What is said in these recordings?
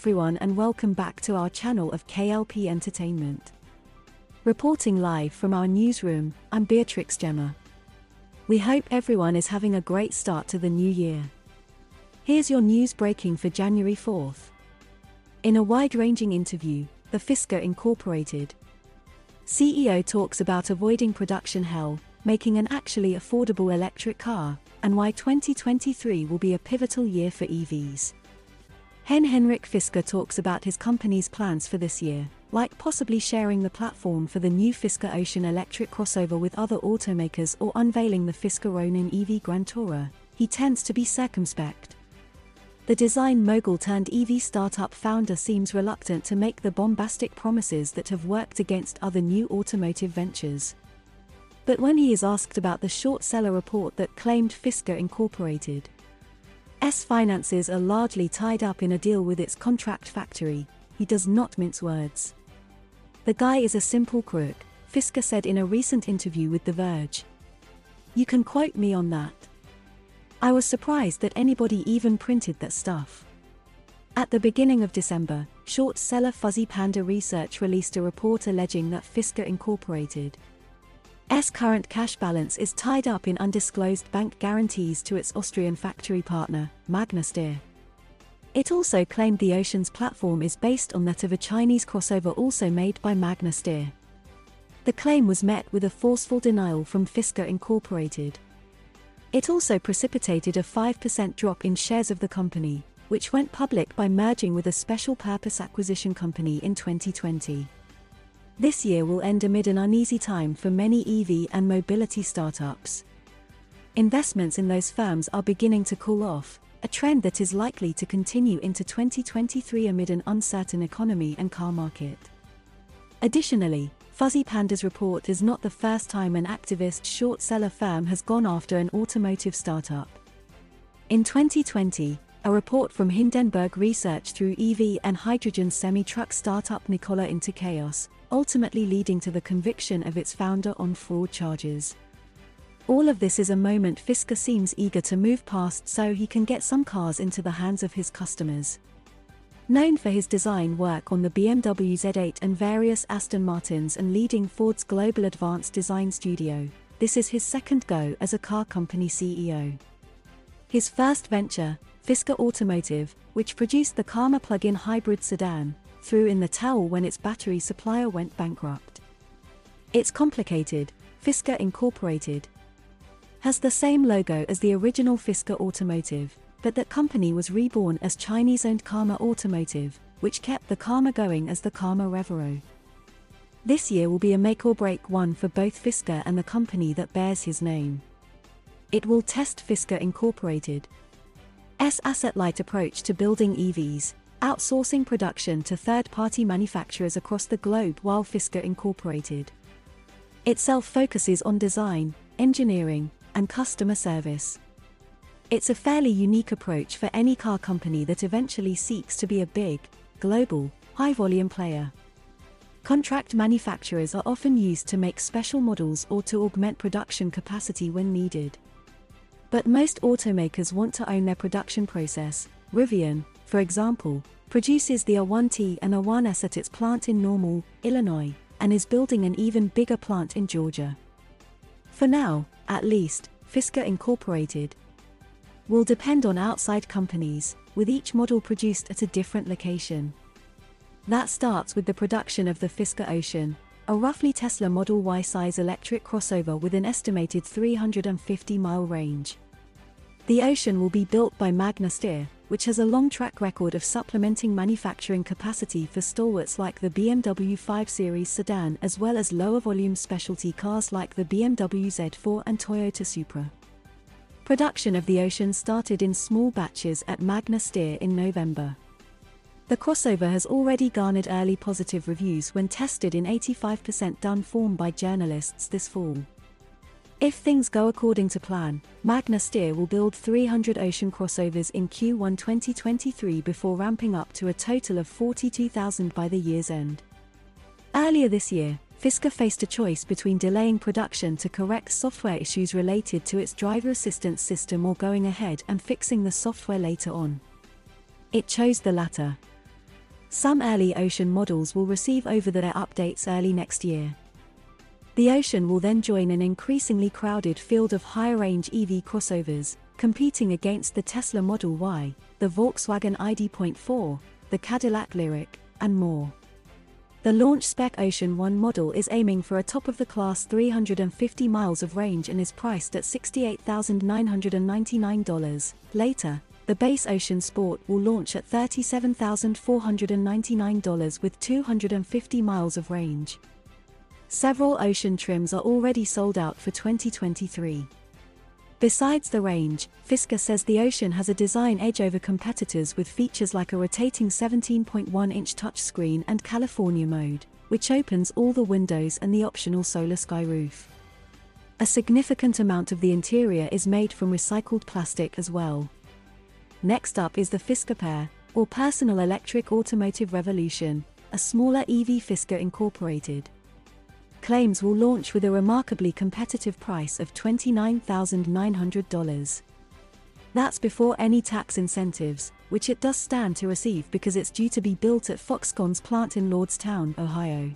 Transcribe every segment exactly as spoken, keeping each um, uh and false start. everyone and welcome back to our channel of K L P Entertainment. Reporting live from our newsroom, I'm Beatrix Gemma. We hope everyone is having a great start to the new year. Here's your news breaking for January fourth. In a wide-ranging interview, the Fisker Incorporated C E O talks about avoiding production hell, making an actually affordable electric car, and why twenty twenty-three will be a pivotal year for E Vs. Hen Henrik Fisker talks about his company's plans for this year, like possibly sharing the platform for the new Fisker Ocean electric crossover with other automakers or unveiling the Fisker Ronin E V Grand Tourer. He tends to be circumspect. The design mogul turned E V startup founder seems reluctant to make the bombastic promises that have worked against other new automotive ventures. But when he is asked about the short seller report that claimed Fisker Incorporated's finances are largely tied up in a deal with its contract factory, he does not mince words. "The guy is a simple crook," Fisker said in a recent interview with The Verge. "You can quote me on that. I was surprised that anybody even printed that stuff." At the beginning of December, short seller Fuzzy Panda Research released a report alleging that Fisker Incorporated's current cash balance is tied up in undisclosed bank guarantees to its Austrian factory partner, Magna Steyr. It also claimed the Ocean's platform is based on that of a Chinese crossover also made by Magna Steyr. The claim was met with a forceful denial from Fisker Incorporated. It also precipitated a five percent drop in shares of the company, which went public by merging with a special purpose acquisition company in twenty twenty. This year will end amid an uneasy time for many E V and mobility startups. Investments in those firms are beginning to cool off, a trend that is likely to continue into twenty twenty-three amid an uncertain economy and car market. Additionally, Fuzzy Panda's report is not the first time an activist short-seller firm has gone after an automotive startup. In twenty twenty, a report from Hindenburg Research threw E V and hydrogen semi-truck startup Nikola into chaos, ultimately leading to the conviction of its founder on fraud charges. All of this is a moment Fisker seems eager to move past so he can get some cars into the hands of his customers. Known for his design work on the B M W Z eight and various Aston Martins and leading Ford's global advanced design studio, this is his second go as a car company C E O. His first venture, Fisker Automotive, which produced the Karma plug-in hybrid sedan, threw in the towel when its battery supplier went bankrupt. It's complicated. Fisker Incorporated has the same logo as the original Fisker Automotive, but that company was reborn as Chinese-owned Karma Automotive, which kept the Karma going as the Karma Revero. This year will be a make-or-break one for both Fisker and the company that bears his name. It will test Fisker Incorporated's asset-light approach to building E Vs, outsourcing production to third-party manufacturers across the globe while Fisker Incorporated itself focuses on design, engineering, and customer service. It's a fairly unique approach for any car company that eventually seeks to be a big, global, high-volume player. Contract manufacturers are often used to make special models or to augment production capacity when needed. But most automakers want to own their production process. Rivian, for example, produces the R one T and R one S at its plant in Normal, Illinois, and is building an even bigger plant in Georgia. For now, at least, Fisker Incorporated will depend on outside companies, with each model produced at a different location. That starts with the production of the Fisker Ocean, a roughly Tesla Model Y size electric crossover with an estimated three hundred fifty mile range. The Ocean will be built by Magna Steyr, which has a long track record of supplementing manufacturing capacity for stalwarts like the B M W five series sedan as well as lower volume specialty cars like the B M W Z four and Toyota Supra. Production of the Ocean started in small batches at Magna Steyr in November. The crossover has already garnered early positive reviews when tested in eighty-five percent done form by journalists this fall. If things go according to plan, Magna Steyr will build three hundred Ocean crossovers in Q one twenty twenty-three before ramping up to a total of forty-two thousand by the year's end. Earlier this year, Fisker faced a choice between delaying production to correct software issues related to its driver assistance system or going ahead and fixing the software later on. It chose the latter. Some early Ocean models will receive over-the-air updates early next year. The Ocean will then join an increasingly crowded field of high-range E V crossovers, competing against the Tesla Model Y, the Volkswagen I D four, the Cadillac Lyriq, and more. The launch-spec Ocean one model is aiming for a top-of-the-class three hundred fifty miles of range and is priced at sixty-eight thousand nine hundred ninety-nine dollars. Later, the base Ocean Sport will launch at thirty-seven thousand four hundred ninety-nine dollars with two hundred fifty miles of range. Several Ocean trims are already sold out for twenty twenty-three. Besides the range, Fisker says the Ocean has a design edge over competitors with features like a rotating seventeen point one inch touchscreen and California mode, which opens all the windows, and the optional solar sky roof. A significant amount of the interior is made from recycled plastic as well. Next up is the Fisker Pair, or Personal Electric Automotive Revolution, a smaller E V Fisker Incorporated. Claims will launch with a remarkably competitive price of twenty-nine thousand nine hundred dollars. That's before any tax incentives, which it does stand to receive because it's due to be built at Foxconn's plant in Lordstown, Ohio.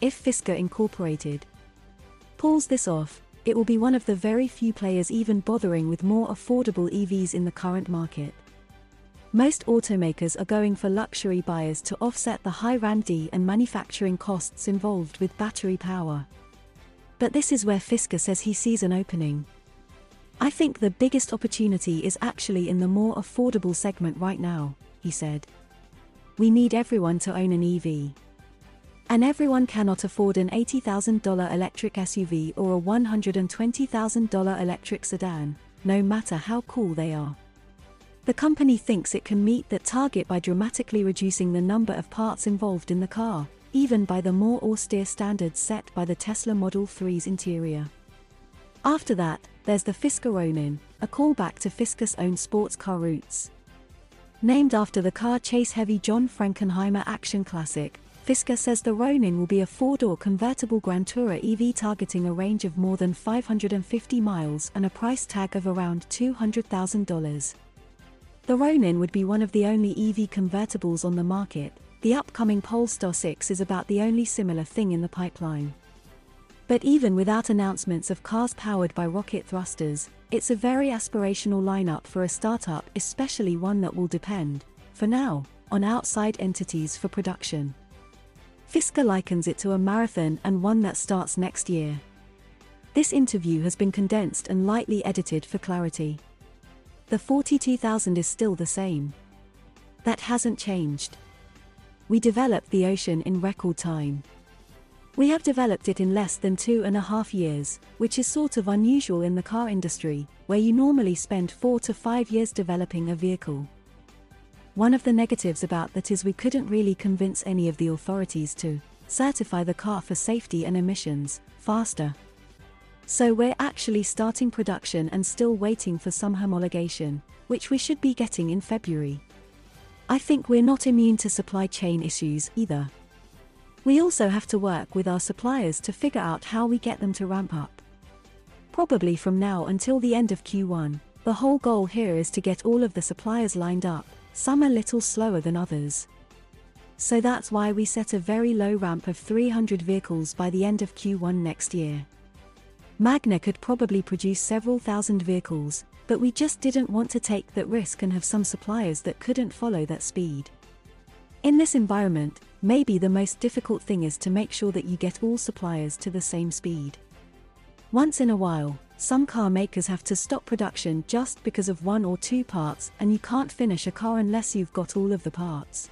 If Fisker Incorporated pulls this off, it will be one of the very few players even bothering with more affordable E Vs in the current market. Most automakers are going for luxury buyers to offset the high R and D and manufacturing costs involved with battery power. But this is where Fisker says he sees an opening. "I think the biggest opportunity is actually in the more affordable segment right now," he said. "We need everyone to own an E V. And everyone cannot afford an eighty thousand dollar electric S U V or a one hundred twenty thousand dollar electric sedan, no matter how cool they are." The company thinks it can meet that target by dramatically reducing the number of parts involved in the car, even by the more austere standards set by the Tesla Model three's interior. After that, there's the Fisker Ronin, a callback to Fisker's own sports car roots. Named after the car chase-heavy John Frankenheimer action classic, Fisker says the Ronin will be a four-door convertible Grand Tourer E V targeting a range of more than five hundred fifty miles and a price tag of around two hundred thousand dollars. The Ronin would be one of the only E V convertibles on the market. The upcoming Polestar six is about the only similar thing in the pipeline. But even without announcements of cars powered by rocket thrusters, it's a very aspirational lineup for a startup, especially one that will depend, for now, on outside entities for production. Fisker likens it to a marathon, and one that starts next year. This interview has been condensed and lightly edited for clarity. The forty-two thousand is still the same. That hasn't changed. We developed the Ocean in record time. We have developed it in less than two and a half years, which is sort of unusual in the car industry, where you normally spend four to five years developing a vehicle. One of the negatives about that is we couldn't really convince any of the authorities to certify the car for safety and emissions faster. So we're actually starting production and still waiting for some homologation, which we should be getting in February. I think we're not immune to supply chain issues, either. We also have to work with our suppliers to figure out how we get them to ramp up. Probably from now until the end of Q one, the whole goal here is to get all of the suppliers lined up, some a little slower than others. So that's why we set a very low ramp of three hundred vehicles by the end of Q one next year. Magna could probably produce several thousand vehicles, but we just didn't want to take that risk and have some suppliers that couldn't follow that speed. In this environment, maybe the most difficult thing is to make sure that you get all suppliers to the same speed. Once in a while, some car makers have to stop production just because of one or two parts, and you can't finish a car unless you've got all of the parts.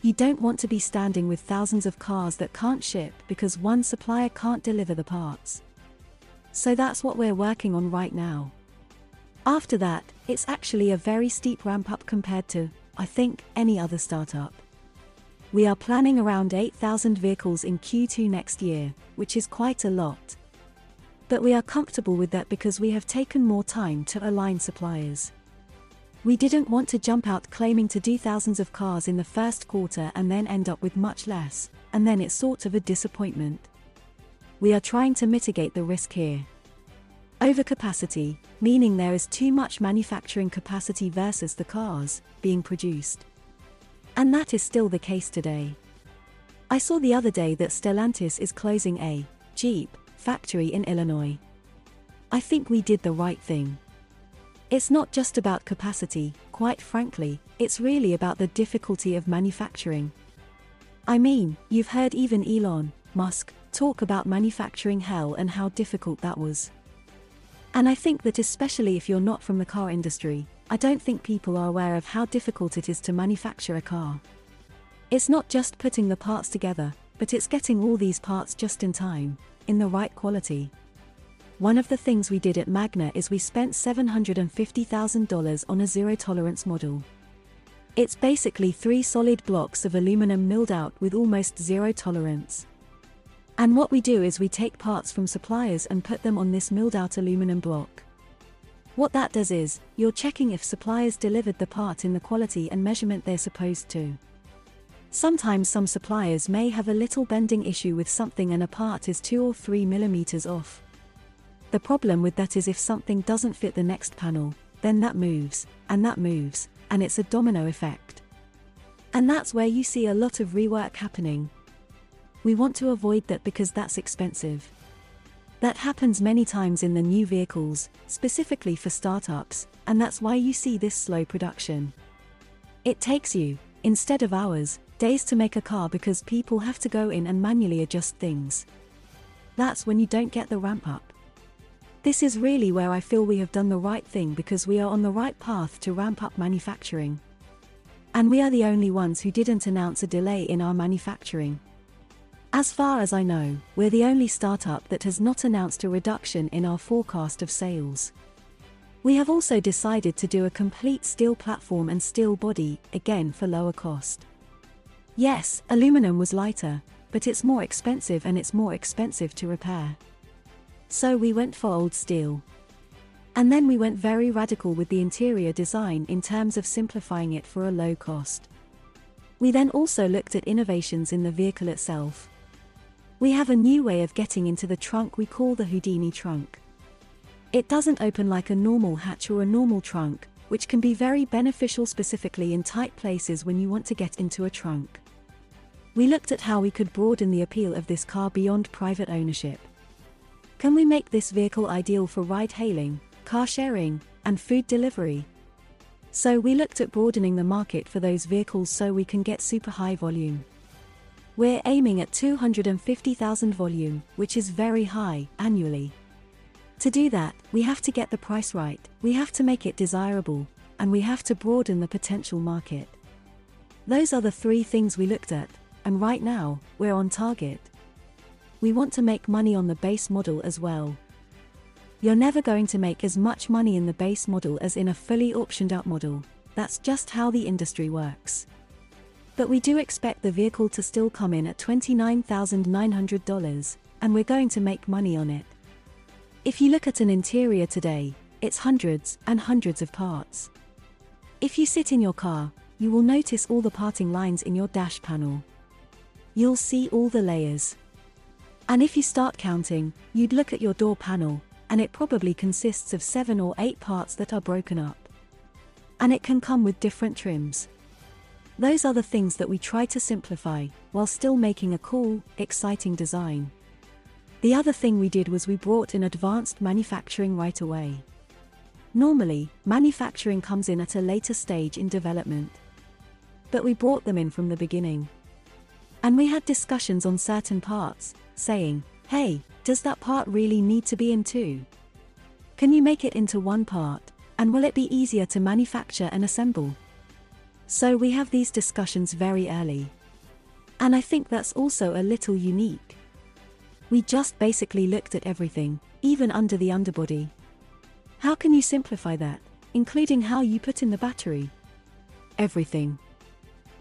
You don't want to be standing with thousands of cars that can't ship because one supplier can't deliver the parts. So that's what we're working on right now. After that, it's actually a very steep ramp up compared to, I think, any other startup. We are planning around eight thousand vehicles in Q two next year, which is quite a lot. But we are comfortable with that because we have taken more time to align suppliers. We didn't want to jump out claiming to do thousands of cars in the first quarter and then end up with much less, and then it's sort of a disappointment. We are trying to mitigate the risk here. Overcapacity, meaning there is too much manufacturing capacity versus the cars being produced. And that is still the case today. I saw the other day that Stellantis is closing a Jeep factory in Illinois. I think we did the right thing. It's not just about capacity, quite frankly, it's really about the difficulty of manufacturing. I mean, you've heard even Elon Musk talk about manufacturing hell and how difficult that was. And I think that especially if you're not from the car industry, I don't think people are aware of how difficult it is to manufacture a car. It's not just putting the parts together, but it's getting all these parts just in time, in the right quality. One of the things we did at Magna is we spent seven hundred fifty thousand dollars on a zero-tolerance model. It's basically three solid blocks of aluminum milled out with almost zero tolerance. And what we do is we take parts from suppliers and put them on this milled-out aluminum block. What that does is, you're checking if suppliers delivered the part in the quality and measurement they're supposed to. Sometimes some suppliers may have a little bending issue with something and a part is two or three millimeters off. The problem with that is if something doesn't fit the next panel, then that moves, and that moves, and it's a domino effect. And that's where you see a lot of rework happening. We want to avoid that because that's expensive. That happens many times in the new vehicles, specifically for startups, and that's why you see this slow production. It takes you, instead of hours, days to make a car because people have to go in and manually adjust things. That's when you don't get the ramp up. This is really where I feel we have done the right thing because we are on the right path to ramp up manufacturing. And we are the only ones who didn't announce a delay in our manufacturing. As far as I know, we're the only startup that has not announced a reduction in our forecast of sales. We have also decided to do a complete steel platform and steel body, again for lower cost. Yes, aluminum was lighter, but it's more expensive and it's more expensive to repair. So we went for old steel. And then we went very radical with the interior design in terms of simplifying it for a low cost. We then also looked at innovations in the vehicle itself. We have a new way of getting into the trunk we call the Houdini trunk. It doesn't open like a normal hatch or a normal trunk, which can be very beneficial specifically in tight places when you want to get into a trunk. We looked at how we could broaden the appeal of this car beyond private ownership. Can we make this vehicle ideal for ride-hailing, car-sharing, and food delivery? So we looked at broadening the market for those vehicles so we can get super high volume. We're aiming at two hundred fifty thousand volume, which is very high, annually. To do that, we have to get the price right, we have to make it desirable, and we have to broaden the potential market. Those are the three things we looked at, and right now, we're on target. We want to make money on the base model as well. You're never going to make as much money in the base model as in a fully optioned out model, that's just how the industry works. But we do expect the vehicle to still come in at twenty-nine thousand nine hundred dollars, and we're going to make money on it. If you look at an interior today, it's hundreds and hundreds of parts. If you sit in your car, you will notice all the parting lines in your dash panel. You'll see all the layers. And if you start counting, you'd look at your door panel, and it probably consists of seven or eight parts that are broken up. And it can come with different trims. Those are the things that we try to simplify, while still making a cool, exciting design. The other thing we did was we brought in advanced manufacturing right away. Normally, manufacturing comes in at a later stage in development. But we brought them in from the beginning. And we had discussions on certain parts, saying, hey, does that part really need to be in two? Can you make it into one part, and will it be easier to manufacture and assemble? So we have these discussions very early. And I think that's also a little unique. We just basically looked at everything, even under the underbody. How can you simplify that, including how you put in the battery? Everything.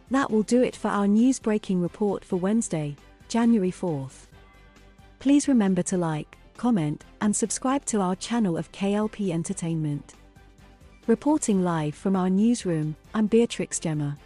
That will do it for our news breaking report for Wednesday, January fourth. Please remember to like, comment, and subscribe to our channel of K L P Entertainment. Reporting live from our newsroom, I'm Beatrix Gemma.